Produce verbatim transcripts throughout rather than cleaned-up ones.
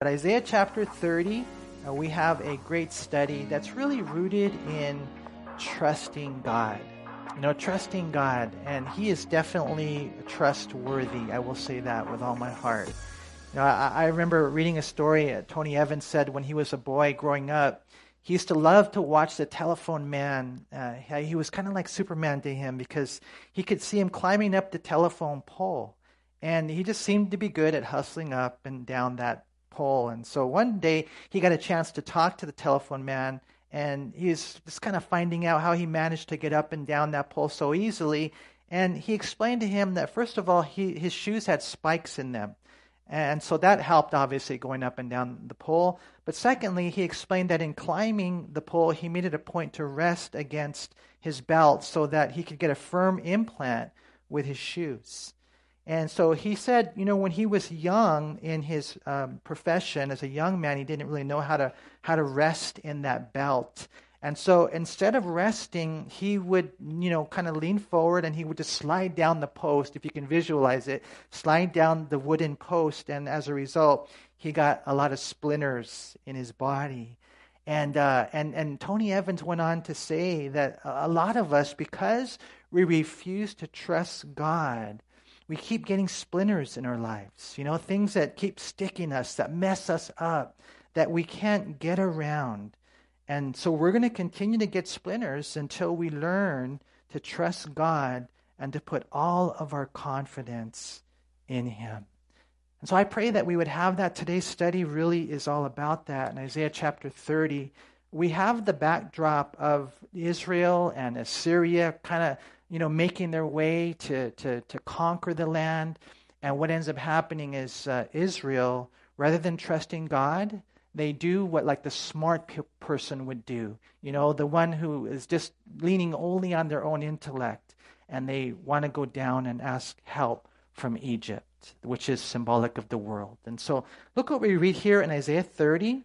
But Isaiah chapter thirty, uh, we have a great study that's really rooted in trusting God. You know, trusting God, and He is definitely trustworthy. I will say that with all my heart. You know, I, I remember reading a story. Uh, Tony Evans said when he was a boy growing up, he used to love to watch the telephone man. Uh, he was kind of like Superman to him because he could see him climbing up the telephone pole. And he just seemed to be good at hustling up and down that pole. And so one day he got a chance to talk to the telephone man, and he was just kind of finding out how he managed to get up and down that pole so easily. And he explained to him that, first of all, he, his shoes had spikes in them. And so that helped, obviously, going up and down the pole. But secondly, he explained that in climbing the pole, he made it a point to rest against his belt so that he could get a firm implant with his shoes. And so he said, you know, when he was young in his um, profession as a young man, he didn't really know how to how to rest in that belt. And so instead of resting, he would, you know, kind of lean forward and he would just slide down the post, if you can visualize it, slide down the wooden post. And as a result, he got a lot of splinters in his body. And uh, and and Tony Evans went on to say that a lot of us, because we refuse to trust God, we keep getting splinters in our lives, you know, things that keep sticking us, that mess us up, that we can't get around. And so we're going to continue to get splinters until we learn to trust God and to put all of our confidence in Him. And so I pray that we would have that. Today's study really is all about that. In Isaiah chapter thirty, we have the backdrop of Israel and Assyria kind of, you know, making their way to, to, to conquer the land. And what ends up happening is uh, Israel, rather than trusting God, they do what like the smart pe- person would do. You know, the one who is just leaning only on their own intellect. And they want to go down and ask help from Egypt, which is symbolic of the world. And so look what we read here in Isaiah thirty.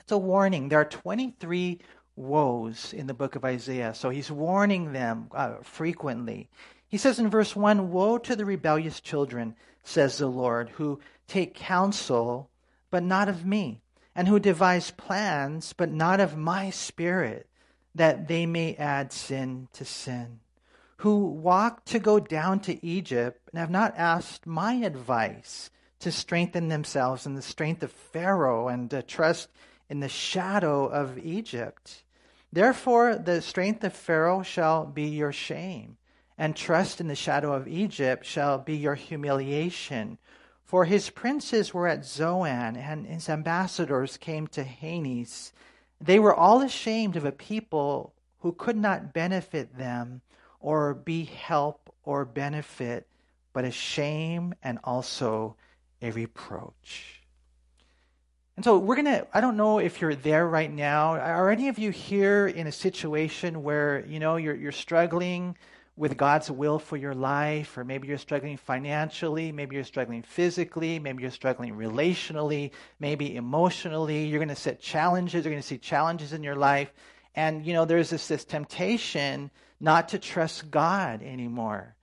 It's a warning. There are twenty-three woes in the book of Isaiah. So he's warning them uh, frequently. He says in verse one, "Woe to the rebellious children, says the Lord, who take counsel, but not of me, and who devise plans, but not of my spirit, that they may add sin to sin, who walk to go down to Egypt, and have not asked my advice to strengthen themselves in the strength of Pharaoh, and to trust in the shadow of Egypt. Therefore, the strength of Pharaoh shall be your shame, and trust in the shadow of Egypt shall be your humiliation. For his princes were at Zoan, and his ambassadors came to Hanes. They were all ashamed of a people who could not benefit them, or be help or benefit, but a shame and also a reproach." And so we're going to, I don't know if you're there right now. Are any of you here in a situation where, you know, you're you're struggling with God's will for your life, or maybe you're struggling financially, maybe you're struggling physically, maybe you're struggling relationally, maybe emotionally. You're going to set challenges, you're going to see challenges in your life. And, you know, there's this, this temptation not to trust God anymore.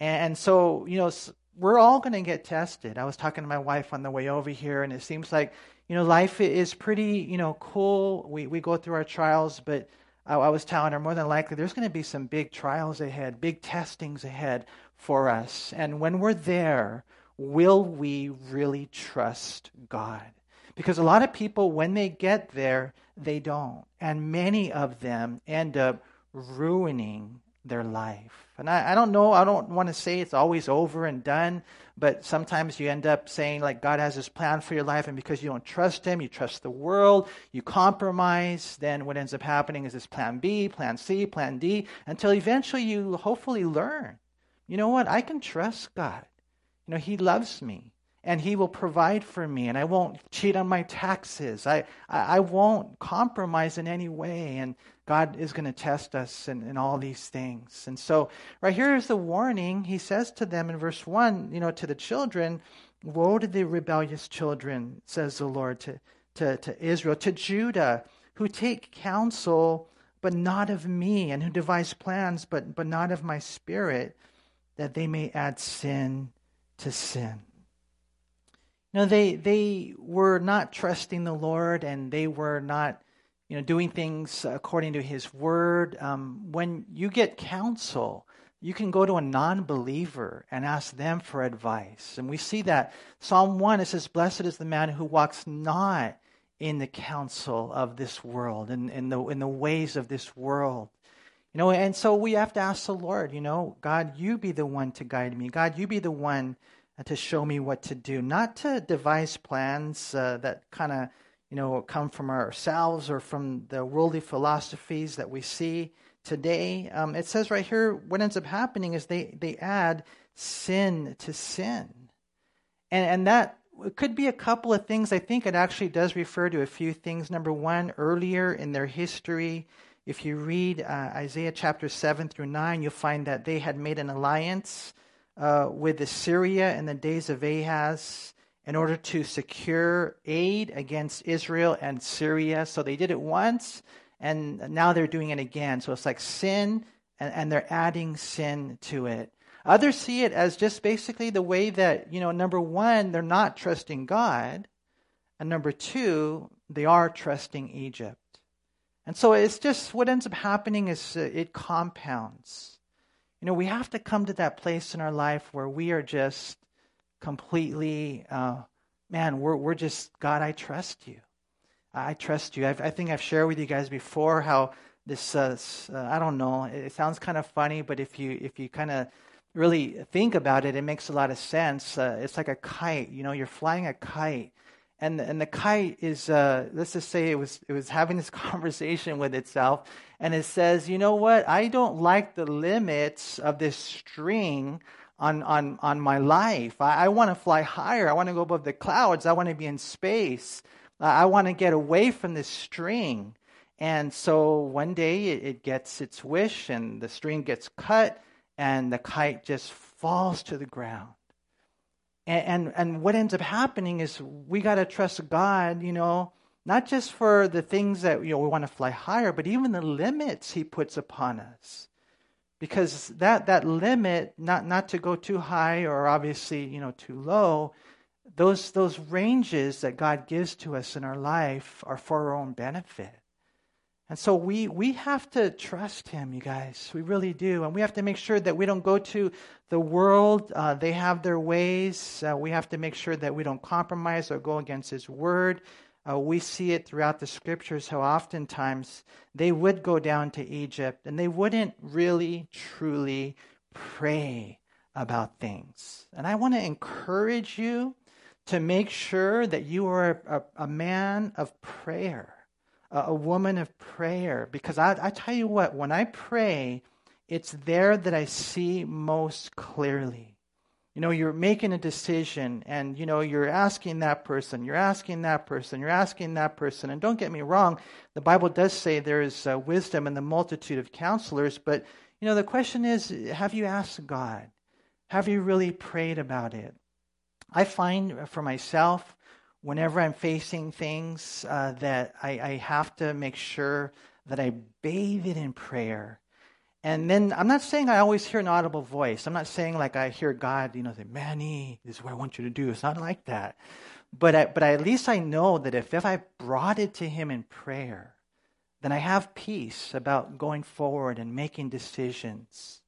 And so, you know, we're all going to get tested. I was talking to my wife on the way over here, and it seems like, you know, life is pretty, you know, cool. We we go through our trials, but I, I was telling her more than likely there's going to be some big trials ahead, big testings ahead for us. And when we're there, will we really trust God? Because a lot of people, when they get there, they don't. And many of them end up ruining their life. And I, I don't know, I don't want to say it's always over and done, but sometimes you end up saying like God has this plan for your life, and because you don't trust Him, you trust the world, you compromise, then what ends up happening is this plan B, plan C, plan D, until eventually you hopefully learn, you know what, I can trust God. You know, He loves me, and He will provide for me, and I won't cheat on my taxes. I, I, I won't compromise in any way, and God is going to test us in, in all these things. And so right here is the warning. He says to them in verse one, you know, to the children, "Woe to the rebellious children, says the Lord, to, to, to Israel, to Judah, who take counsel, but not of me, and who devise plans, but, but not of my spirit, that they may add sin to sin." No, they they were not trusting the Lord, and they were not, you know, doing things according to His word. Um, when you get counsel, you can go to a non-believer and ask them for advice. And we see that. Psalm one, it says, "Blessed is the man who walks not in the counsel of this world, and in, in, the, in the ways of this world." You know, and so we have to ask the Lord, you know, God, you be the one to guide me. God, you be the one to show me what to do. Not to devise plans uh, that kind of, you know, come from ourselves or from the worldly philosophies that we see today. Um, it says right here, what ends up happening is they, they add sin to sin. And, and that it could be a couple of things. I think it actually does refer to a few things. Number one, earlier in their history, if you read uh, Isaiah chapter seven through nine, you'll find that they had made an alliance uh, with Assyria in the days of Ahaz in order to secure aid against Israel and Syria. So they did it once, and now they're doing it again. So it's like sin, and, and they're adding sin to it. Others see it as just basically the way that, you know, number one, they're not trusting God, and number two, they are trusting Egypt. And so it's just what ends up happening is it compounds. You know, we have to come to that place in our life where we are just completely, uh, man, we're we're just, God, I trust you. I trust you. I've, I think I've shared with you guys before how this, uh, uh, I don't know, it sounds kind of funny, but if you if you kind of really think about it, it makes a lot of sense. Uh, it's like a kite. You know, you're flying a kite, and the, and the kite is, uh, let's just say it was it was having this conversation with itself, and it says, you know what? I don't like the limits of this string on on on my life. I, I want to fly higher. I want to go above the clouds. I want to be in space. Uh, I want to get away from this string. And so one day it, it gets its wish, and the string gets cut, and the kite just falls to the ground. And, and and what ends up happening is we got to trust God, you know, not just for the things that, you know, we want to fly higher, but even the limits He puts upon us. Because that that limit, not not to go too high or obviously, you know, too low, those those ranges that God gives to us in our life are for our own benefit. And so we we have to trust Him, you guys. We really do. And we have to make sure that we don't go to the world. Uh, they have their ways. Uh, we have to make sure that we don't compromise or go against His word. Uh, we see it throughout the scriptures how oftentimes they would go down to Egypt and they wouldn't really, truly pray about things. And I want to encourage you to make sure that you are a, a man of prayer. A woman of prayer, because I, I tell you what, when I pray, it's there that I see most clearly. You know, you're making a decision, and you know, you're asking that person, you're asking that person, you're asking that person. And don't get me wrong, the Bible does say there is uh, wisdom in the multitude of counselors, but you know, the question is, have you asked God? Have you really prayed about it? I find for myself, whenever I'm facing things uh, that I, I have to make sure that I bathe it in prayer. And then I'm not saying I always hear an audible voice. I'm not saying like I hear God, you know, say, Manny, this is what I want you to do. It's not like that. But I, but I, at least I know that if, if I brought it to Him in prayer, then I have peace about going forward and making decisions.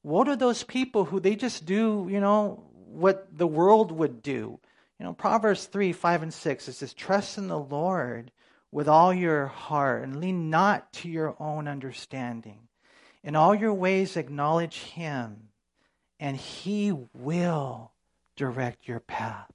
What are those people who they just do, you know, what the world would do? You know, Proverbs three, five, and six, it says, trust in the Lord with all your heart and lean not to your own understanding. In all your ways acknowledge Him, and He will direct your path.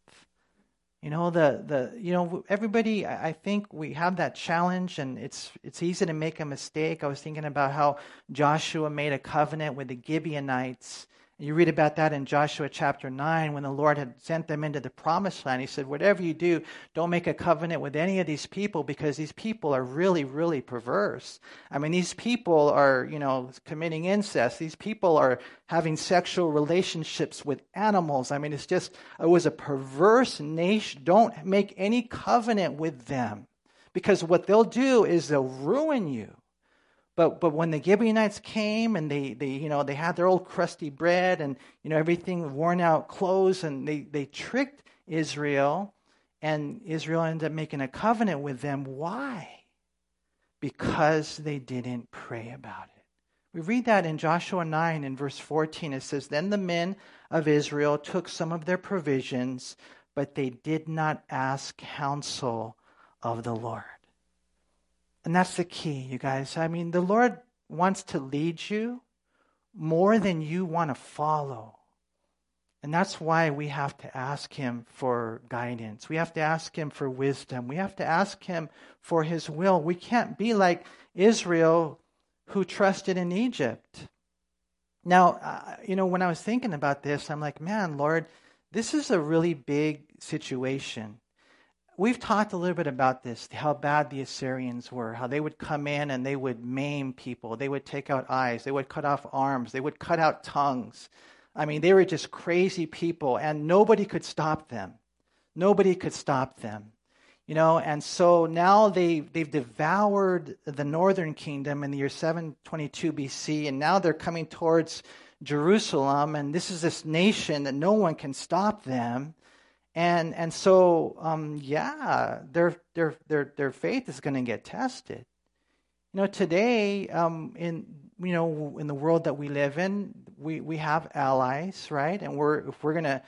You know, the the you know, everybody, I think we have that challenge, and it's it's easy to make a mistake. I was thinking about how Joshua made a covenant with the Gibeonites. You read about that in Joshua chapter nine when the Lord had sent them into the promised land. He said, whatever you do, don't make a covenant with any of these people because these people are really, really perverse. I mean, these people are, you know, committing incest. These people are having sexual relationships with animals. I mean, it's just, it was a perverse nation. Don't make any covenant with them because what they'll do is they'll ruin you. But but when the Gibeonites came and they, they you know they had their old crusty bread and you know everything worn out clothes and they, they tricked Israel And Israel ended up making a covenant with them. Why? Because they didn't pray about it. We read that in Joshua nine in verse fourteen. It says, "Then the men of Israel took some of their provisions, but they did not ask counsel of the Lord." And that's the key, you guys. I mean, the Lord wants to lead you more than you want to follow. And that's why we have to ask him for guidance. We have to ask him for wisdom. We have to ask him for his will. We can't be like Israel who trusted in Egypt. Now, uh, you know, when I was thinking about this, I'm like, man, Lord, this is a really big situation. We've talked a little bit about this, how bad the Assyrians were, how they would come in and they would maim people. They would take out eyes. They would cut off arms. They would cut out tongues. I mean, they were just crazy people, and nobody could stop them. Nobody could stop them, you know. And so now they they've devoured the northern kingdom in the year seven twenty-two B C, and now they're coming towards Jerusalem, and this is this nation that no one can stop them, and and so um, yeah, their their their their faith is going to get tested. You know, today, um, in you know, in the world that we live in, we, we have allies, right? And we're if we're gonna,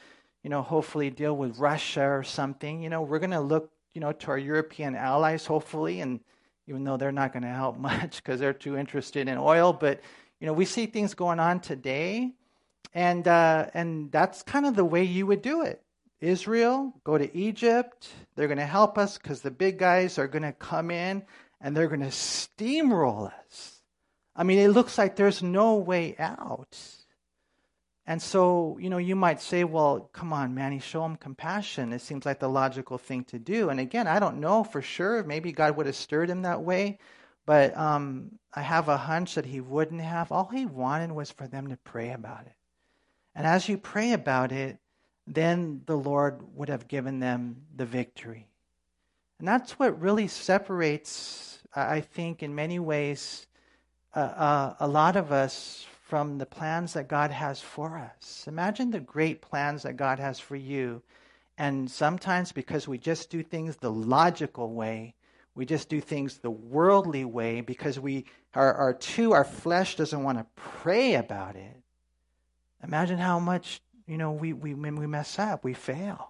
you know, hopefully deal with Russia or something, you know, we're gonna look, you know, to our European allies, hopefully, and even though they're not gonna help much because they're too interested in oil, but you know, we see things going on today, and uh, and that's kind of the way you would do it. Israel, go to Egypt. They're gonna help us because the big guys are gonna come in. And they're going to steamroll us. I mean, it looks like there's no way out. And so, you know, you might say, well, come on, Manny, show them compassion. It seems like the logical thing to do. And again, I don't know for sure. Maybe God would have stirred him that way. But um, I have a hunch that he wouldn't have. All he wanted was for them to pray about it. And as you pray about it, then the Lord would have given them the victory. And that's what really separates, I think, in many ways, uh, uh, a lot of us from the plans that God has for us. Imagine the great plans that God has for you. And sometimes because we just do things the logical way, we just do things the worldly way, because we are, are too, our flesh doesn't want to pray about it. Imagine how much, you know, we, we, when we mess up, we fail.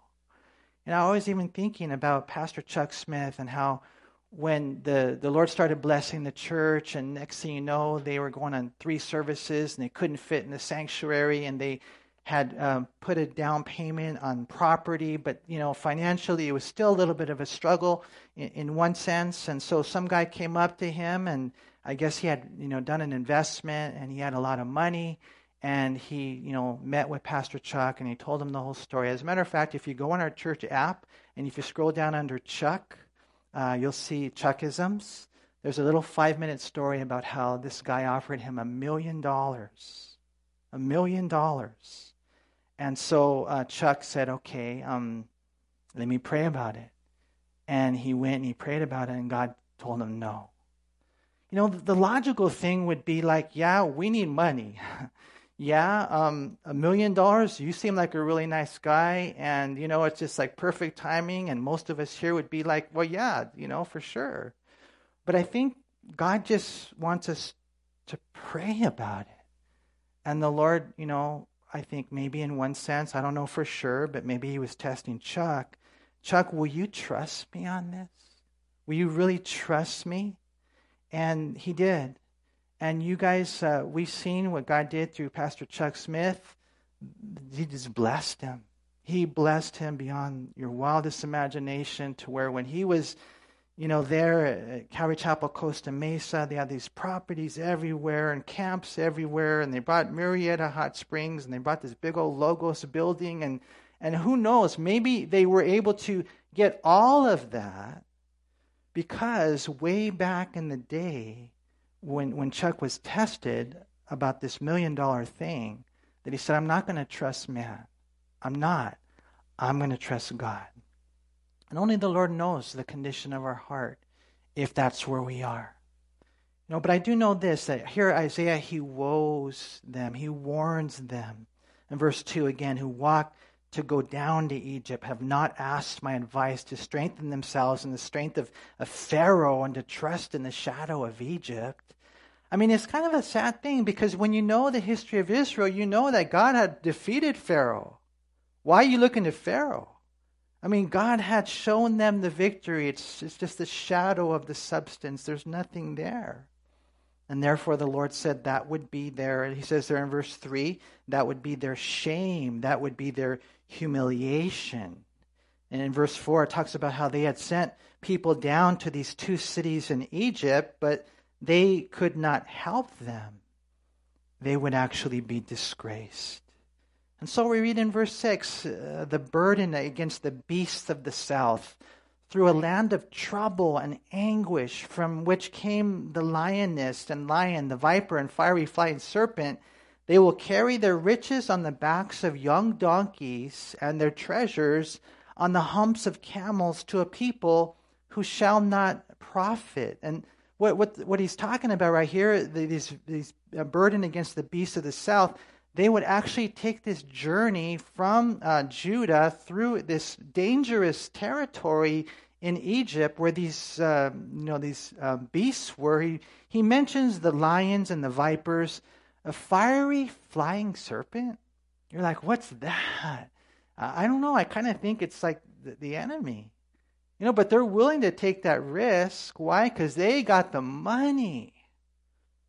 And I was even thinking about Pastor Chuck Smith and how when the, the Lord started blessing the church, and next thing you know, they were going on three services and they couldn't fit in the sanctuary, and they had um, put a down payment on property. But, you know, financially, it was still a little bit of a struggle in, in one sense. And so some guy came up to him, and I guess he had, you know, done an investment and he had a lot of money. And he, you know, met with Pastor Chuck, and he told him the whole story. As a matter of fact, if you go on our church app, and if you scroll down under Chuck, uh, you'll see Chuckisms. There's a little five-minute story about how this guy offered him a million dollars. A million dollars. And so uh, Chuck said, okay, um, let me pray about it. And he went and he prayed about it, and God told him no. You know, the logical thing would be like, yeah, we need money. Yeah, um, a million dollars, you seem like a really nice guy, and, you know, it's just like perfect timing, and most of us here would be like, well, yeah, you know, for sure. But I think God just wants us to pray about it. And the Lord, you know, I think maybe in one sense, I don't know for sure, but maybe he was testing Chuck. Chuck, will you trust me on this? Will you really trust me? And he did. And you guys, uh, we've seen what God did through Pastor Chuck Smith. He just blessed him. He blessed him beyond your wildest imagination, to where when he was, you know, there at Calvary Chapel Costa Mesa, they had these properties everywhere and camps everywhere. And they brought Murrieta Hot Springs, and they brought this big old Logos building. And, and who knows, maybe they were able to get all of that because way back in the day, When when Chuck was tested about this million dollar thing, that he said, I'm not going to trust man. I'm not. I'm going to trust God. And only the Lord knows the condition of our heart, if that's where we are. You know, but I do know this, that here Isaiah, he woes them. He warns them. In verse two again, who walk to go down to Egypt have not asked my advice to strengthen themselves in the strength of, of Pharaoh and to trust in the shadow of Egypt. I mean, it's kind of a sad thing because when you know the history of Israel, you know that God had defeated Pharaoh. Why are you looking to Pharaoh? I mean, God had shown them the victory. It's, it's just the shadow of the substance. There's nothing there. And therefore, the Lord said that would be their, he says there in verse three, that would be their shame. That would be their humiliation. And in verse four, it talks about how they had sent people down to these two cities in Egypt, but they could not help them. They would actually be disgraced. And so we read in verse six, uh, the burden against the beasts of the south, through a land of trouble and anguish, from which came the lioness and lion, the viper and fiery flying serpent. They will carry their riches on the backs of young donkeys and their treasures on the humps of camels, to a people who shall not profit. And what what what he's talking about right here, these these uh, burden against the beasts of the south, they would actually take this journey from uh, Judah through this dangerous territory in Egypt where these uh, you know these uh, beasts were. He, he mentions the lions and the vipers, a fiery flying serpent. You're like, what's that? Uh, I don't know. I kind of think it's like the, the enemy. You know, but they're willing to take that risk. Why? Because they got the money.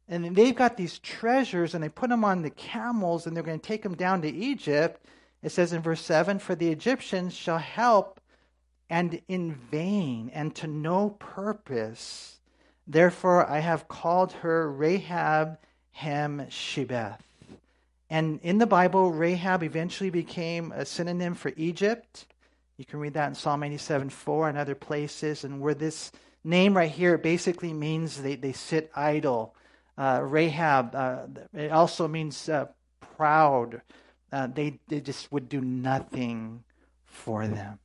And they've got these treasures, and they put them on the camels, and they're going to take them down to Egypt. It says in verse seven, for the Egyptians shall help, and in vain, and to no purpose. Therefore I have called her Rahab Hem-shibeth. And in the Bible, Rahab eventually became a synonym for Egypt. You can read that in Psalm eighty-seven four and other places. And where this name right here basically means they, they sit idle. Uh, Rahab, uh, it also means uh, proud. Uh, they, they just would do nothing for them.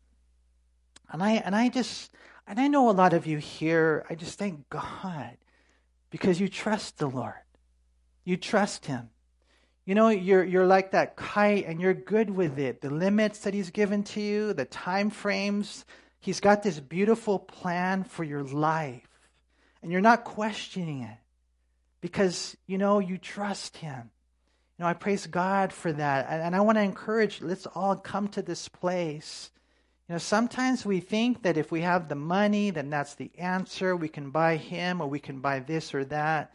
And I and I just and I know a lot of you here. I just thank God because you trust the Lord. You trust Him. You know, you're you're like that kite, and you're good with it. The limits that He's given to you, the time frames. He's got this beautiful plan for your life, and you're not questioning it. Because, you know, you trust Him. You know, I praise God for that. And I want to encourage, let's all come to this place. You know, sometimes we think that if we have the money, then that's the answer. We can buy Him, or we can buy this or that.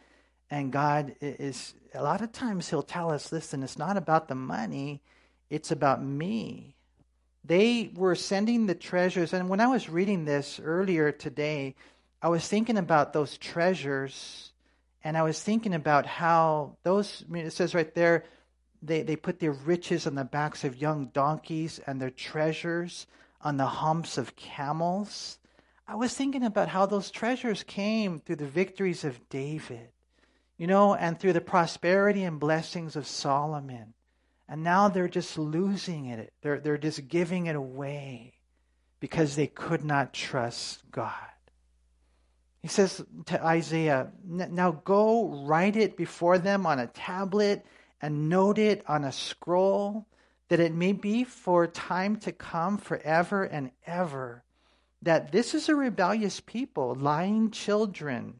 And God is, a lot of times He'll tell us, listen, it's not about the money. It's about me. They were sending the treasures. And when I was reading this earlier today, I was thinking about those treasures. And I was thinking about how those, I mean, it says right there, they, they put their riches on the backs of young donkeys and their treasures on the humps of camels. I was thinking about how those treasures came through the victories of David, you know, and through the prosperity and blessings of Solomon. And now they're just losing it. They're, they're just giving it away because they could not trust God. He says to Isaiah, now go write it before them on a tablet and note it on a scroll, that it may be for time to come, forever and ever, that this is a rebellious people, lying children,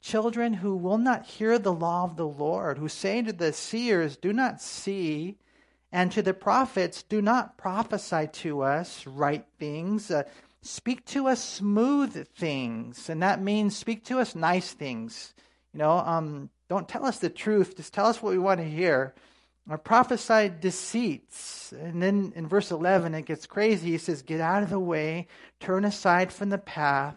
children who will not hear the law of the Lord, who say to the seers, do not see, and to the prophets, do not prophesy to us right things, uh, speak to us smooth things, and that means speak to us nice things. You know, um, don't tell us the truth, just tell us what we want to hear. Or prophesy deceits. And then in verse eleven, it gets crazy. He says, get out of the way, turn aside from the path,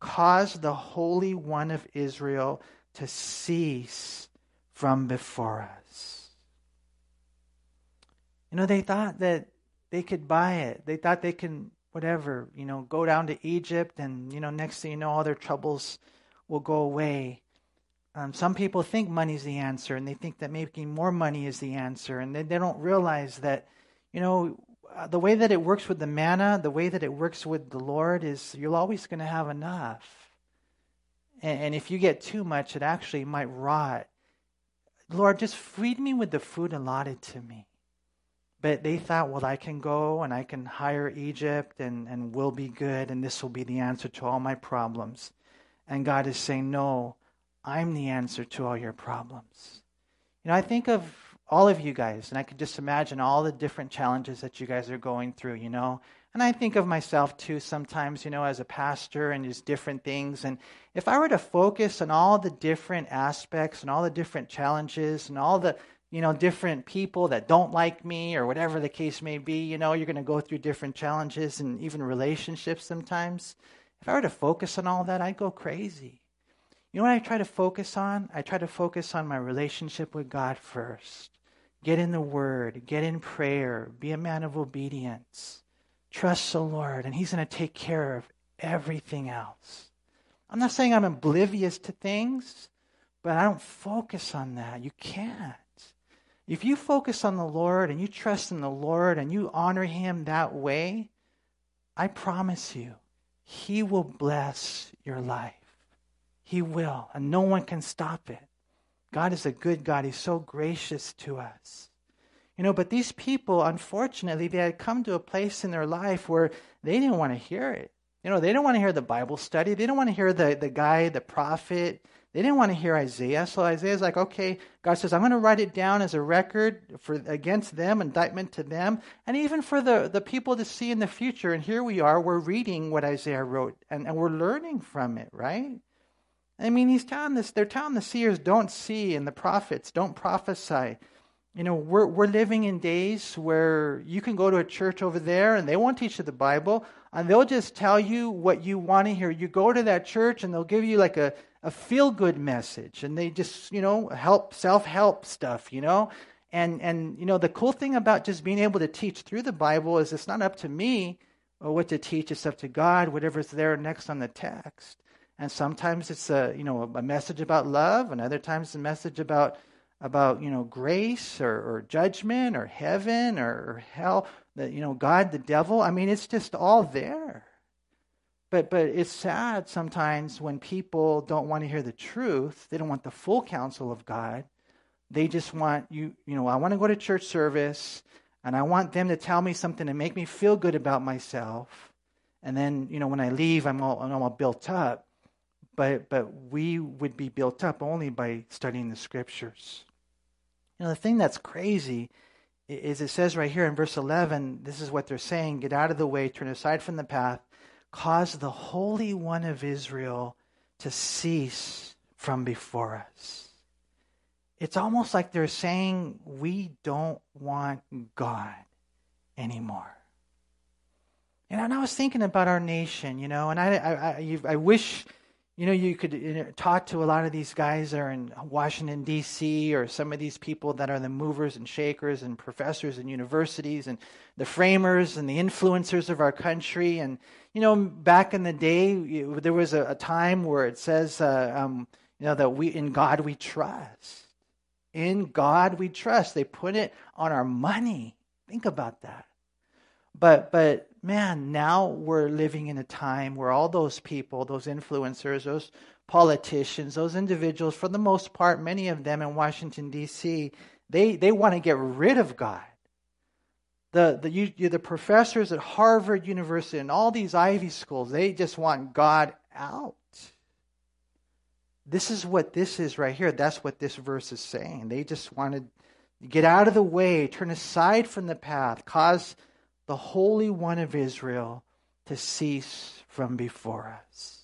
cause the Holy One of Israel to cease from before us. You know, they thought that they could buy it. They thought they can... whatever, you know, go down to Egypt and, you know, next thing you know, all their troubles will go away. Um, some people think money's the answer, and they think that making more money is the answer. And they, they don't realize that, you know, uh, the way that it works with the manna, the way that it works with the Lord is you're always going to have enough. And, and if you get too much, it actually might rot. Lord, just feed me with the food allotted to me. But they thought, well, I can go and I can hire Egypt and, and we'll be good and this will be the answer to all my problems. And God is saying, no, I'm the answer to all your problems. You know, I think of all of you guys, and I could just imagine all the different challenges that you guys are going through, you know. And I think of myself too sometimes, you know, as a pastor and just different things. And if I were to focus on all the different aspects and all the different challenges and all the, you know, different people that don't like me or whatever the case may be, you know, you're going to go through different challenges and even relationships sometimes. If I were to focus on all that, I'd go crazy. You know what I try to focus on? I try to focus on my relationship with God first. Get in the Word. Get in prayer. Be a man of obedience. Trust the Lord, and He's going to take care of everything else. I'm not saying I'm oblivious to things, but I don't focus on that. You can't. If you focus on the Lord and you trust in the Lord and you honor Him that way, I promise you, He will bless your life. He will, and no one can stop it. God is a good God. He's so gracious to us. You know, but these people, unfortunately, they had come to a place in their life where they didn't want to hear it. You know, they didn't want to hear the Bible study. They didn't want to hear the, the guy, the prophet. They didn't want to hear Isaiah. So Isaiah's like, okay, God says, I'm going to write it down as a record for against them, indictment to them, and even for the, the people to see in the future. And here we are, we're reading what Isaiah wrote, and, and we're learning from it, right? I mean, he's telling this, they're telling the seers don't see and the prophets don't prophesy. You know, we're we're living in days where you can go to a church over there and they won't teach you the Bible and they'll just tell you what you want to hear. You go to that church and they'll give you like a, a feel-good message and they just, you know, help self-help stuff, you know. And, and, you know, the cool thing about just being able to teach through the Bible is it's not up to me or what to teach. It's up to God, whatever's there next on the text. And sometimes it's a, you know, a message about love, and other times a message about, about you know, grace or, or judgment or heaven or, or hell, the, you know, God, the devil. I mean, it's just all there. But but it's sad sometimes when people don't want to hear the truth. They don't want the full counsel of God. They just want you, you know, I want to go to church service, and I want them to tell me something to make me feel good about myself. And then, you know, when I leave, I'm all, I'm all built up. But but we would be built up only by studying the Scriptures. You know, the thing that's crazy is it says right here in verse eleven, this is what they're saying, get out of the way, turn aside from the path, cause the Holy One of Israel to cease from before us. It's almost like they're saying we don't want God anymore. You know, and I was thinking about our nation, you know, and I I, I, you've, I wish... You know, you could you know, talk to a lot of these guys that are in Washington, D C, or some of these people that are the movers and shakers and professors and universities and the framers and the influencers of our country. And, you know, back in the day, you, there was a, a time where it says, uh, um, you know, that we in God we trust. In God we trust. They put it on our money. Think about that. But, but. Man, now we're living in a time where all those people, those influencers, those politicians, those individuals, for the most part, many of them in Washington, D C, they, they want to get rid of God. The, the, you, the professors at Harvard University and all these Ivy schools, they just want God out. This is what this is right here. That's what this verse is saying. They just wanted to get out of the way, turn aside from the path, cause the Holy One of Israel to cease from before us.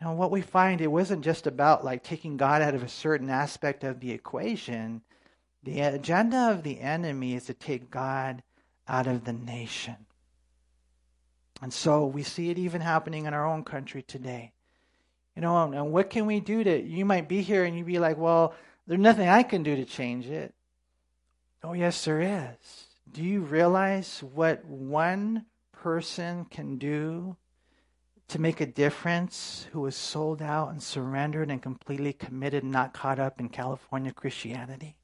Now, what we find, it wasn't just about like taking God out of a certain aspect of the equation. The agenda of the enemy is to take God out of the nation. And so we see it even happening in our own country today. You know, and what can we do to, you might be here and you'd be like, well, there's nothing I can do to change it. Oh, yes, there is. Do you realize what one person can do to make a difference who is sold out and surrendered and completely committed and not caught up in California Christianity?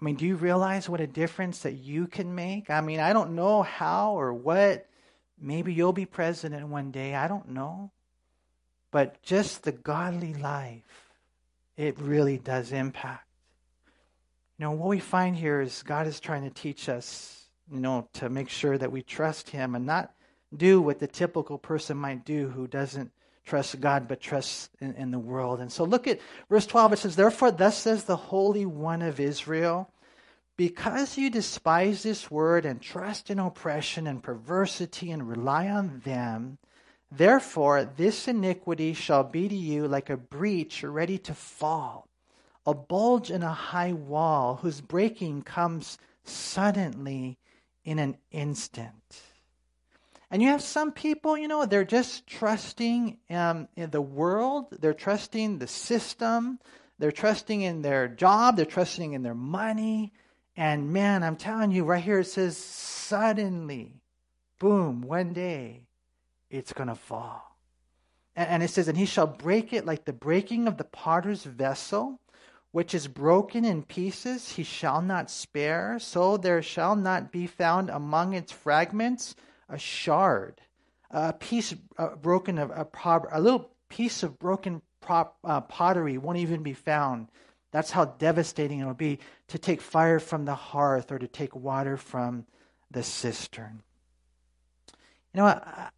I mean, do you realize what a difference that you can make? I mean, I don't know how or what. Maybe you'll be president one day. I don't know. But just the godly life, it really does impact. You know, what we find here is God is trying to teach us, you know, to make sure that we trust him and not do what the typical person might do who doesn't trust God but trusts in, in the world. And so look at verse twelve. It says, "Therefore thus says the Holy One of Israel, because you despise this word and trust in oppression and perversity and rely on them, therefore this iniquity shall be to you like a breach ready to fall, a bulge in a high wall whose breaking comes suddenly in an instant." And you have some people, you know, they're just trusting um, in the world. They're trusting the system. They're trusting in their job. They're trusting in their money. And man, I'm telling you right here, it says suddenly, boom, one day, it's going to fall. And, and it says, "And he shall break it like the breaking of the potter's vessel, which is broken in pieces. He shall not spare. So there shall not be found among its fragments a shard, a piece uh, broken of a, a little piece of broken prop, uh, pottery won't even be found." That's how devastating it'll be to take fire from the hearth or to take water from the cistern. You know, I,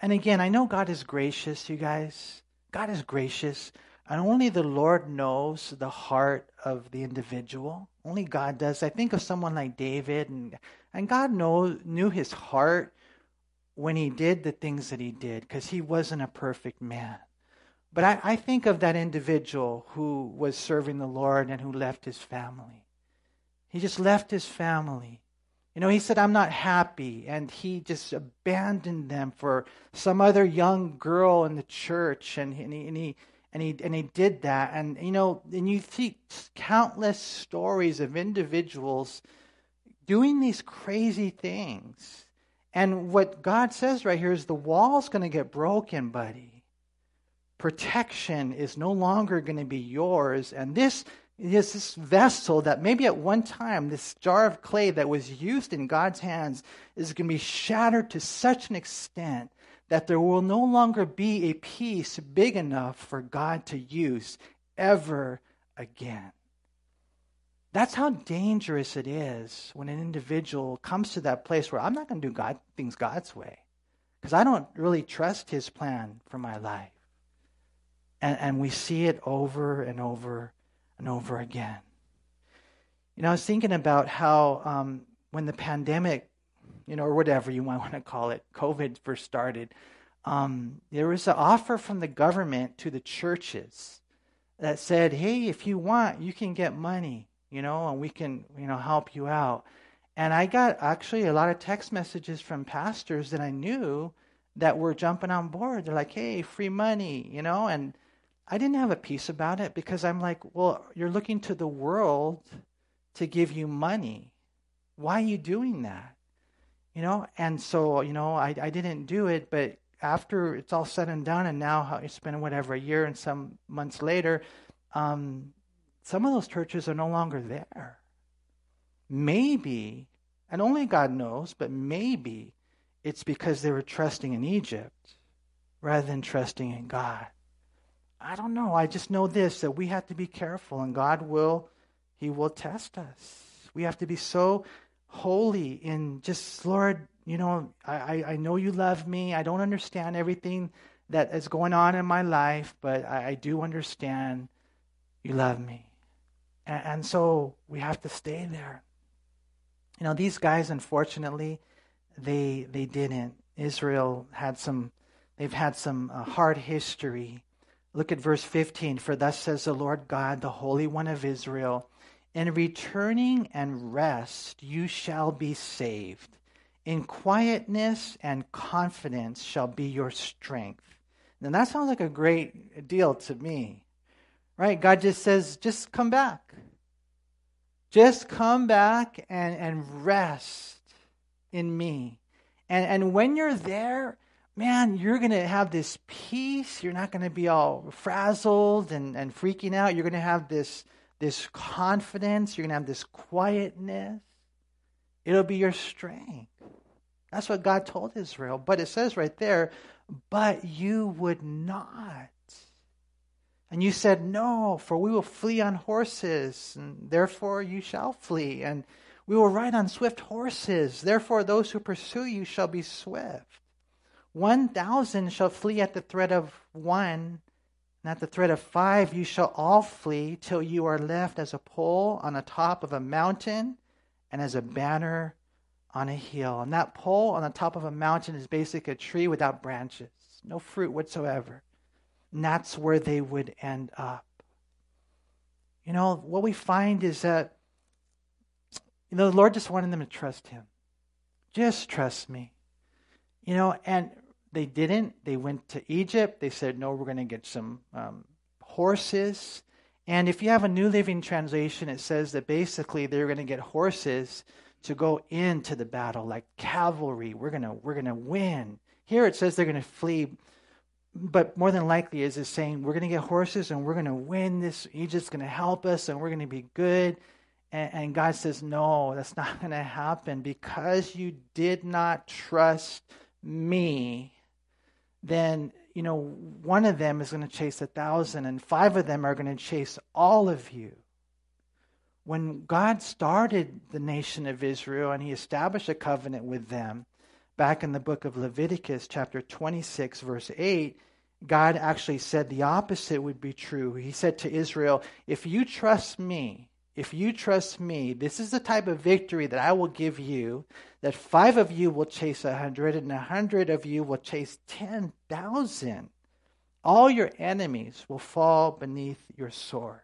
and again, I know God is gracious, you guys. God is gracious, and only the Lord knows the heart of the individual. Only God does. I think of someone like David, and and God know, knew his heart when he did the things that he did, because he wasn't a perfect man. But I, I think of that individual who was serving the Lord and who left his family. He just left his family. You know, he said, "I'm not happy," and he just abandoned them for some other young girl in the church, and, and he... And he And he and he did that. And, you know, and you see countless stories of individuals doing these crazy things. And what God says right here is the wall's going to get broken, buddy. Protection is no longer going to be yours. And this is this vessel that maybe at one time, this jar of clay that was used in God's hands, is going to be shattered to such an extent that there will no longer be a piece big enough for God to use ever again. That's how dangerous it is when an individual comes to that place where I'm not going to do God, things God's way, because I don't really trust his plan for my life. And, and we see it over and over and over again. You know, I was thinking about how um, when the pandemic, you know, or whatever you might want to call it, COVID first started, um, there was an offer from the government to the churches that said, "Hey, if you want, you can get money, you know, and we can, you know, help you out." And I got actually a lot of text messages from pastors that I knew that were jumping on board. They're like, "Hey, free money," you know, and I didn't have a piece about it, because I'm like, well, you're looking to the world to give you money. Why are you doing that? You know, and so, you know, I, I didn't do it, but after it's all said and done, and now it's been whatever, a year and some months later, um, some of those churches are no longer there. Maybe, and only God knows, but maybe it's because they were trusting in Egypt rather than trusting in God. I don't know. I just know this, that we have to be careful, and God will, he will test us. We have to be so holy in just, Lord, you know, I, I know you love me. I don't understand everything that is going on in my life, but I, I do understand you love me. And, and so we have to stay there. You know, these guys, unfortunately, they they didn't. Israel had some, they've had some uh, hard history. Look at verse fifteen. "For thus says the Lord God, the Holy One of Israel, in returning and rest you shall be saved. In quietness and confidence shall be your strength." Now that sounds like a great deal to me, right? God just says, just come back. Just come back and, and rest in me. And, and when you're there, man, you're going to have this peace. You're not going to be all frazzled and, and freaking out. You're going to have this This confidence, you're going to have this quietness. It'll be your strength. That's what God told Israel. But it says right there, but you would not. And you said, no, for we will flee on horses, and therefore you shall flee. And we will ride on swift horses, therefore those who pursue you shall be swift. One thousand shall flee at the threat of one, and at the threat of five you shall all flee, till you are left as a pole on the top of a mountain and as a banner on a hill. And that pole on the top of a mountain is basically a tree without branches, no fruit whatsoever. And that's where they would end up. You know, what we find is that, you know, the Lord just wanted them to trust him. Just trust me. You know, and they didn't. They went to Egypt. They said, no, we're going to get some um, horses. And if you have a New Living Translation, it says that basically they're going to get horses to go into the battle, like cavalry. We're going to we're going to win. Here it says they're going to flee. But more than likely is it's saying we're going to get horses and we're going to win this. Egypt's going to help us and we're going to be good. And, and God says, no, that's not going to happen. Because you did not trust me, then, you know, one of them is going to chase a thousand and five of them are going to chase all of you. When God started the nation of Israel and he established a covenant with them, back in the book of Leviticus, chapter twenty-six, verse eight, God actually said the opposite would be true. He said to Israel, if you trust me, if you trust me, this is the type of victory that I will give you, that five of you will chase a hundred, and a hundred of you will chase ten thousand. All your enemies will fall beneath your sword.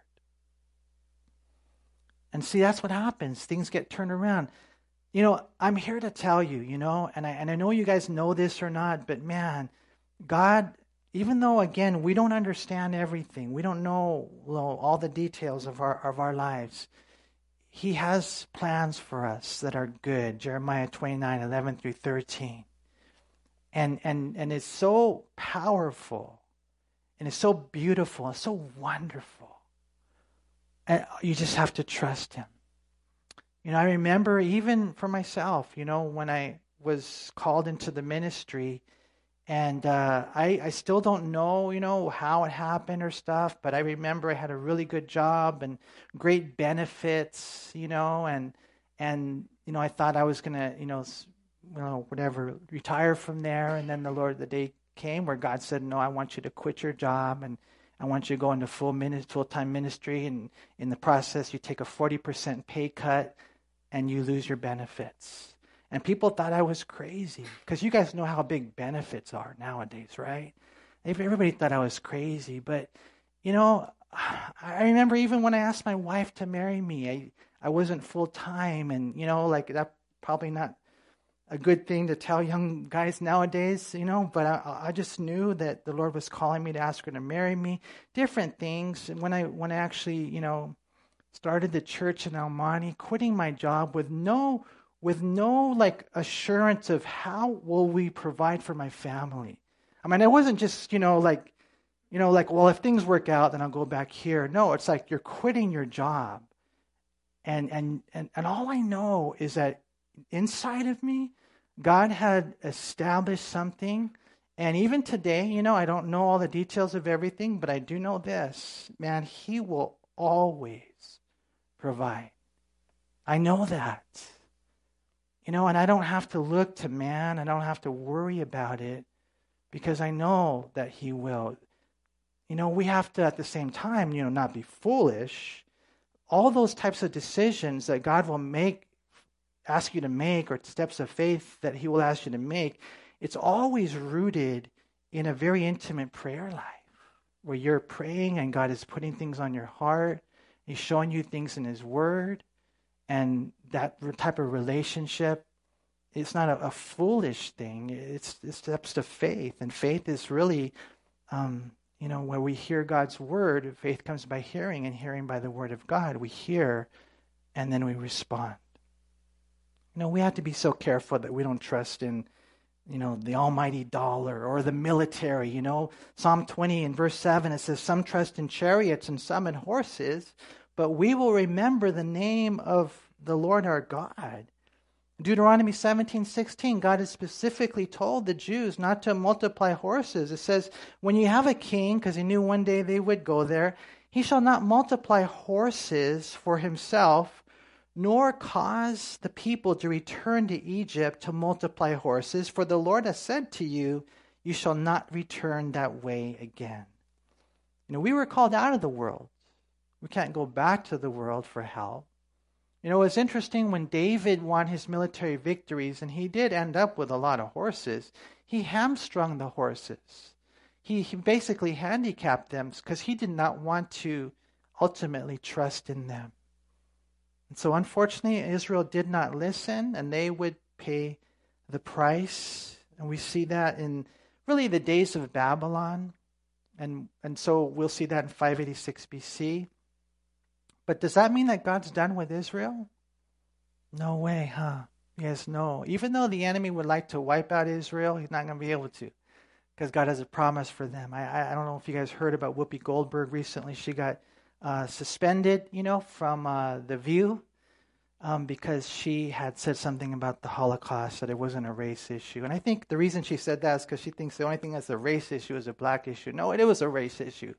And see, that's what happens. Things get turned around. You know, I'm here to tell you, you know, and I, and I know you guys know this or not, but man, God, even though, again, we don't understand everything, we don't know, you know, all the details of our of our lives, he has plans for us that are good. Jeremiah twenty-nine, eleven through thirteen. And, and, and it's so powerful, and it's so beautiful, it's so wonderful. And you just have to trust him. You know, I remember even for myself, you know, when I was called into the ministry, and uh, I, I still don't know, you know, how it happened or stuff, but I remember I had a really good job and great benefits, you know, and, and you know, I thought I was going to, you know, you know, whatever, retire from there. And then the Lord, the day came where God said, no, I want you to quit your job and I want you to go into full minute, full-time ministry. And in the process, you take a forty percent pay cut, and you lose your benefits. And people thought I was crazy, because you guys know how big benefits are nowadays, right? Everybody thought I was crazy. But, you know, I remember even when I asked my wife to marry me, I, I wasn't full-time. And, you know, like, that's probably not a good thing to tell young guys nowadays, you know, but I, I just knew that the Lord was calling me to ask her to marry me. Different things. And when I, when I actually, you know, started the church in El Monte, quitting my job with no, with no like assurance of how will we provide for my family. I mean, I wasn't just, you know, like, you know, like, well, if things work out, then I'll go back here. No, it's like you're quitting your job. And, and, and, and all I know is that inside of me, God had established something. And even today, you know, I don't know all the details of everything, but I do know this, man, he will always provide. I know that. You know, and I don't have to look to man. I don't have to worry about it, because I know that he will. You know, we have to, at the same time, you know, not be foolish. All those types of decisions that God will make, ask you to make, or steps of faith that he will ask you to make, it's always rooted in a very intimate prayer life where you're praying and God is putting things on your heart. He's showing you things in his word, and that type of relationship, it's not a, a foolish thing. It's, it's steps to faith, and faith is really, um, you know, where we hear God's word. Faith comes by hearing, and hearing by the word of God. We hear and then we respond. You know, we have to be so careful that we don't trust in, you know, the almighty dollar or the military. You know, Psalm twenty and verse seven, it says, some trust in chariots and some in horses, but we will remember the name of the Lord our God. Deuteronomy seventeen sixteen, God has specifically told the Jews not to multiply horses. It says, when you have a king, because he knew one day they would go there, he shall not multiply horses for himself, nor cause the people to return to Egypt to multiply horses, for the Lord has said to you, you shall not return that way again. You know, we were called out of the world. We can't go back to the world for help. You know, it's interesting when David won his military victories, and he did end up with a lot of horses, he hamstrung the horses. He, he basically handicapped them because he did not want to ultimately trust in them. And so unfortunately, Israel did not listen, and they would pay the price. And we see that in really the days of Babylon. And, and so we'll see that in five eighty-six B C. But does that mean that God's done with Israel? No way, huh? Yes, no. Even though the enemy would like to wipe out Israel, he's not going to be able to, because God has a promise for them. I, I don't know if you guys heard about Whoopi Goldberg recently. She got uh, suspended, you know, from uh, The View um, because she had said something about the Holocaust, that it wasn't a race issue. And I think the reason she said that is because she thinks the only thing that's a race issue is a black issue. No, it was a race issue.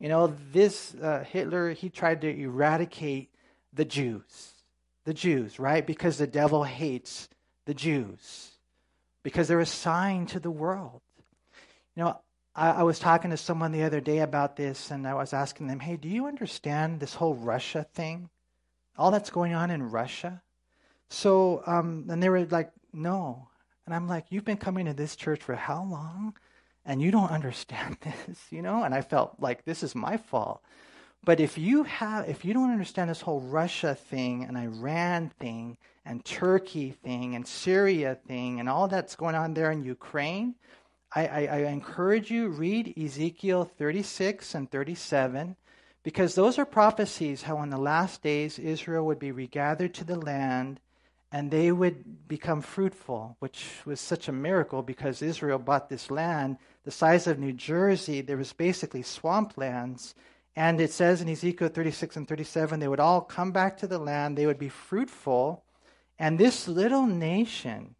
You know, this uh, Hitler, he tried to eradicate the Jews, the Jews, right? Because the devil hates the Jews, because they're a sign to the world. You know, I, I was talking to someone the other day about this, and I was asking them, hey, do you understand this whole Russia thing? All that's going on in Russia? So, um, and they were like, no. And I'm like, you've been coming to this church for how long? And you don't understand this, you know? And I felt like this is my fault. But if you have, if you don't understand this whole Russia thing and Iran thing and Turkey thing and Syria thing and all that's going on there in Ukraine, I, I, I encourage you, read Ezekiel thirty-six and thirty-seven, because those are prophecies how in the last days Israel would be regathered to the land, and they would become fruitful, which was such a miracle because Israel bought this land the size of New Jersey. There was basically swamplands. And it says in Ezekiel thirty-six and thirty-seven, they would all come back to the land. They would be fruitful. And this little nation,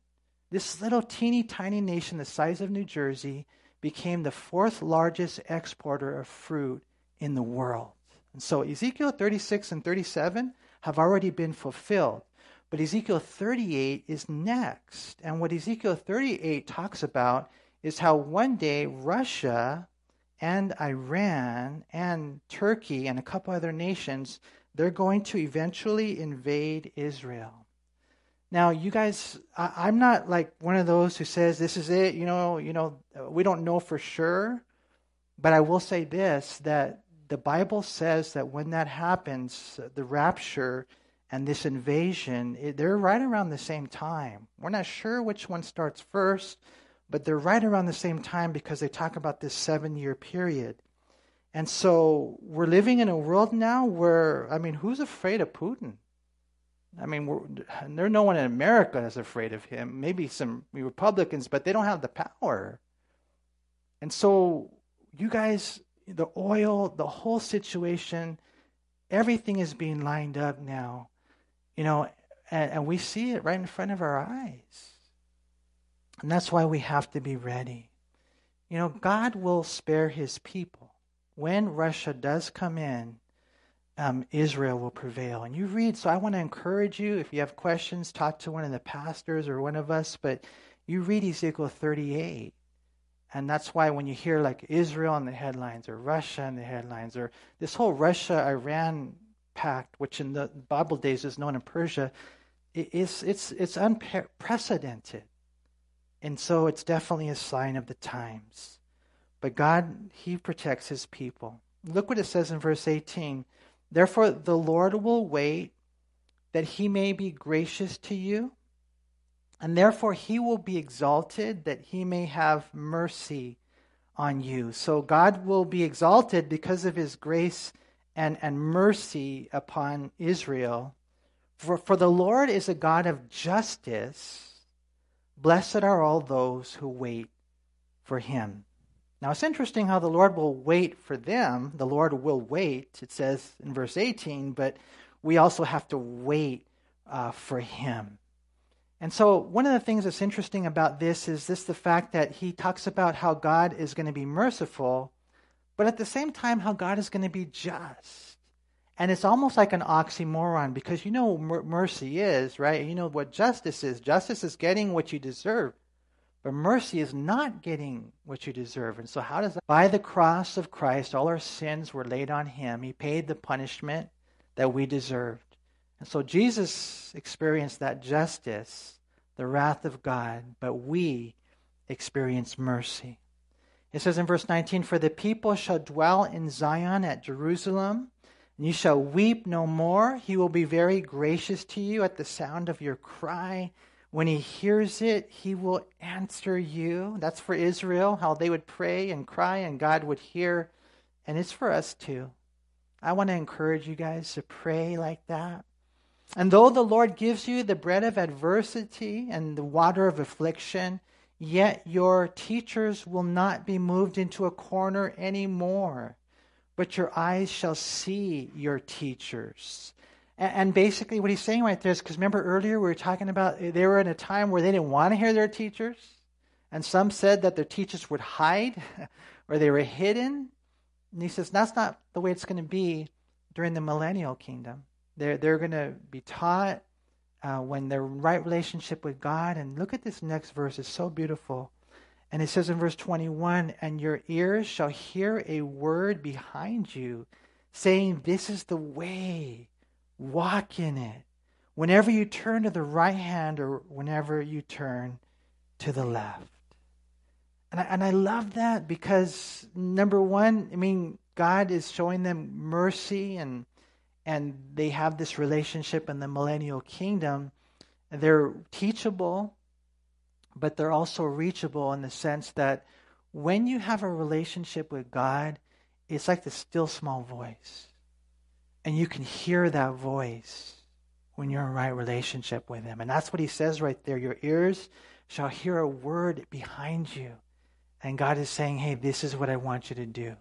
this little teeny tiny nation the size of New Jersey, became the fourth largest exporter of fruit in the world. And so Ezekiel thirty-six and thirty-seven have already been fulfilled. But Ezekiel thirty-eight is next. And what Ezekiel thirty-eight talks about is how one day Russia and Iran and Turkey and a couple other nations, they're going to eventually invade Israel. Now, you guys, I, I'm not like one of those who says this is it, you know, you know, we don't know for sure. But I will say this, that the Bible says that when that happens, the rapture and this invasion, they're right around the same time. We're not sure which one starts first, but they're right around the same time because they talk about this seven-year period. And so we're living in a world now where, I mean, who's afraid of Putin? I mean, we're, there's no one in America that's afraid of him. Maybe some Republicans, but they don't have the power. And so you guys, the oil, the whole situation, everything is being lined up now. You know, and, and we see it right in front of our eyes. And that's why we have to be ready. You know, God will spare his people. When Russia does come in, um, Israel will prevail. And you read, so I want to encourage you, if you have questions, talk to one of the pastors or one of us, but you read Ezekiel thirty-eight. And that's why when you hear like Israel in the headlines or Russia in the headlines or this whole Russia-Iran pact, which in the Bible days is known in Persia, it's it's it's unprecedented. And so it's definitely a sign of the times. But God, he protects his people. Look what it says in verse eighteen. Therefore the Lord will wait that he may be gracious to you, and therefore he will be exalted that he may have mercy on you. So God will be exalted because of his grace And, and mercy upon Israel. For, for the Lord is a God of justice. Blessed are all those who wait for him. Now it's interesting how the Lord will wait for them. The Lord will wait, it says in verse eighteen, but we also have to wait uh, for him. And so one of the things that's interesting about this is this, the fact that he talks about how God is going to be merciful, but at the same time, how God is going to be just. And it's almost like an oxymoron, because you know what mercy is, right? You know what justice is. Justice is getting what you deserve, but mercy is not getting what you deserve. And so how does that? By the cross of Christ, all our sins were laid on him. He paid the punishment that we deserved. And so Jesus experienced that justice, the wrath of God, but we experience mercy. It says in verse nineteen, "For the people shall dwell in Zion at Jerusalem, and you shall weep no more. He will be very gracious to you at the sound of your cry. When he hears it, he will answer you." That's for Israel, how they would pray and cry and God would hear. And it's for us too. I want to encourage you guys to pray like that. "And though the Lord gives you the bread of adversity and the water of affliction, yet your teachers will not be moved into a corner anymore, but your eyes shall see your teachers." And basically what he's saying right there is, because remember earlier we were talking about they were in a time where they didn't want to hear their teachers. And some said that their teachers would hide or they were hidden. And he says that's not the way it's going to be during the millennial kingdom. They're, they're going to be taught uh, when they're in right relationship with God. And look at this next verse. It's so beautiful. And it says in verse twenty-one, "And your ears shall hear a word behind you saying, 'This is the way. Walk in it, whenever you turn to the right hand or whenever you turn to the left.'" And I, and I love that because, number one, I mean, God is showing them mercy and and they have this relationship in the millennial kingdom. They're teachable, but they're also reachable in the sense that when you have a relationship with God, it's like the still small voice. And you can hear that voice when you're in right relationship with him. And that's what he says right there. Your ears shall hear a word behind you. And God is saying, hey, this is what I want you to do.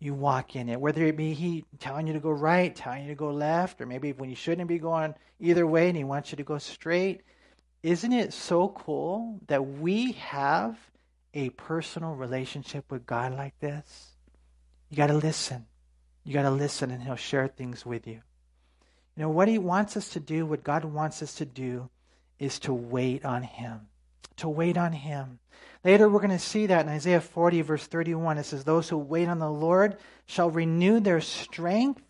You walk in it. Whether it be he telling you to go right, telling you to go left, or maybe when you shouldn't be going either way and he wants you to go straight. Isn't it so cool that we have a personal relationship with God like this? You got to listen. You got to listen and he'll share things with you. You know, what he wants us to do, what God wants us to do is to wait on him, to wait on him. Later, we're going to see that in Isaiah forty, verse thirty-one. It says, "Those who wait on the Lord shall renew their strength.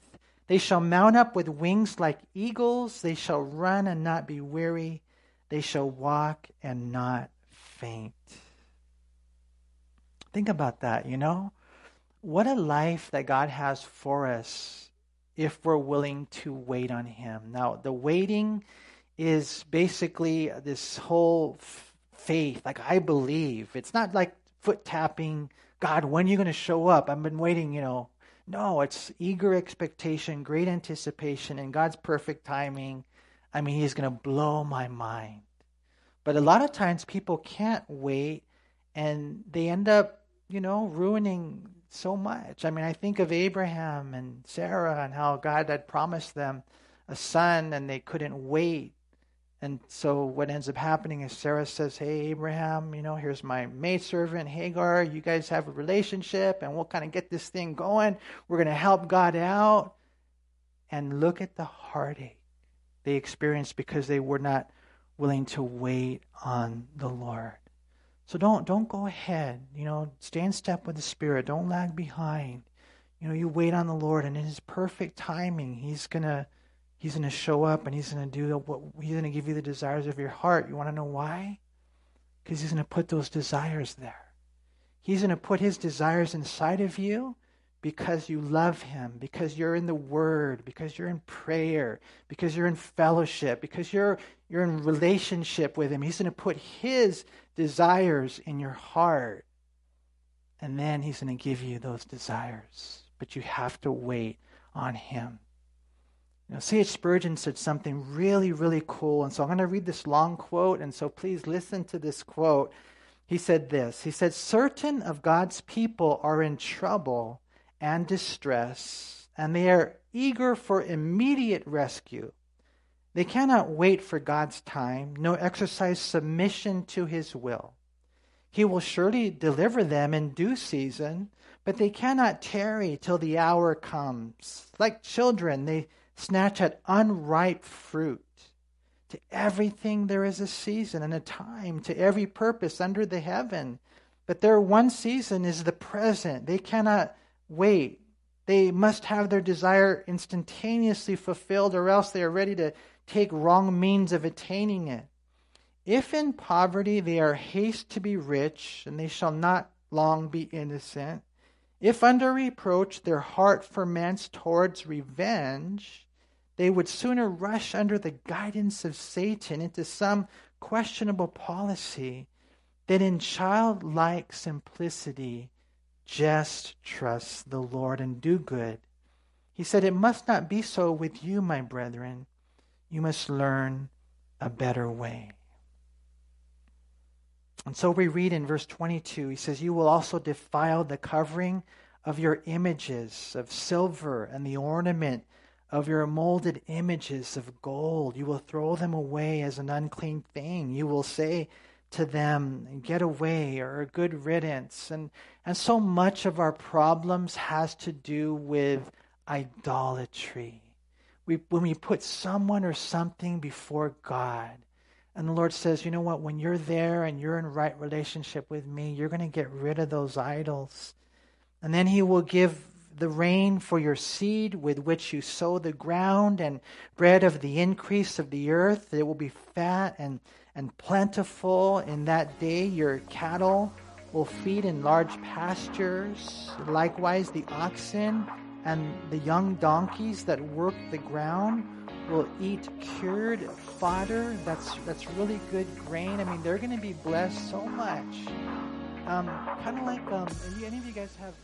They shall mount up with wings like eagles. They shall run and not be weary. They shall walk and not faint." Think about that, you know. What a life that God has for us if we're willing to wait on him. Now, the waiting is basically this whole f- faith, like I believe. It's not like foot tapping, God, when are you going to show up? I've been waiting, you know. No, it's eager expectation, great anticipation, and God's perfect timing. I mean, he's going to blow my mind. But a lot of times people can't wait, and they end up, you know, ruining so much. I mean, I think of Abraham and Sarah and how God had promised them a son and they couldn't wait. And so what ends up happening is Sarah says, hey, Abraham, you know, here's my maidservant, Hagar. You guys have a relationship and we'll kind of get this thing going. We're going to help God out. And look at the heartache they experienced because they were not willing to wait on the Lord. So don't don't go ahead, you know, stay in step with the Spirit. Don't lag behind. You know, you wait on the Lord and in his perfect timing, he's going to he's going to show up and he's going to do what he's going to give you the desires of your heart. You want to know why? Cuz he's going to put those desires there. He's going to put his desires inside of you because you love him, because you're in the word, because you're in prayer, because you're in fellowship, because you're you're in relationship with him. He's going to put his desires in your heart, and then he's going to give you those desires, but you have to wait on him. You know, C H Spurgeon said something really, really cool, and so I'm going to read this long quote, and so please listen to this quote. He said this, he said, "Certain of God's people are in trouble and distress, and they are eager for immediate rescue. They cannot wait for God's time, nor exercise submission to his will. He will surely deliver them in due season, but they cannot tarry till the hour comes. Like children, they snatch at unripe fruit. To everything there is a season and a time, to every purpose under the heaven. But their one season is the present. They cannot wait. They must have their desire instantaneously fulfilled, or else they are ready to take wrong means of attaining it. If in poverty they are haste to be rich, and they shall not long be innocent. If under reproach their heart ferments towards revenge, they would sooner rush under the guidance of Satan into some questionable policy than in childlike simplicity just trust the Lord and do good. He said, it must not be so with you, my brethren. You must learn a better way. And so we read in verse twenty-two, he says, you will also defile the covering of your images of silver and the ornament of your molded images of gold. You will throw them away as an unclean thing. You will say to them, get away, or a good riddance. And, and so much of our problems has to do with idolatry. We, when we put someone or something before God, and the Lord says, you know what, when you're there and you're in right relationship with me, you're going to get rid of those idols. And then he will give the rain for your seed with which you sow the ground, and bread of the increase of the earth. It will be fat and, and plentiful. In that day your cattle will feed in large pastures. Likewise the oxen and the young donkeys that work the ground will eat cured fodder. That's, that's really good grain. I mean, they're going to be blessed so much. Um, kind of like, um, any of you guys have...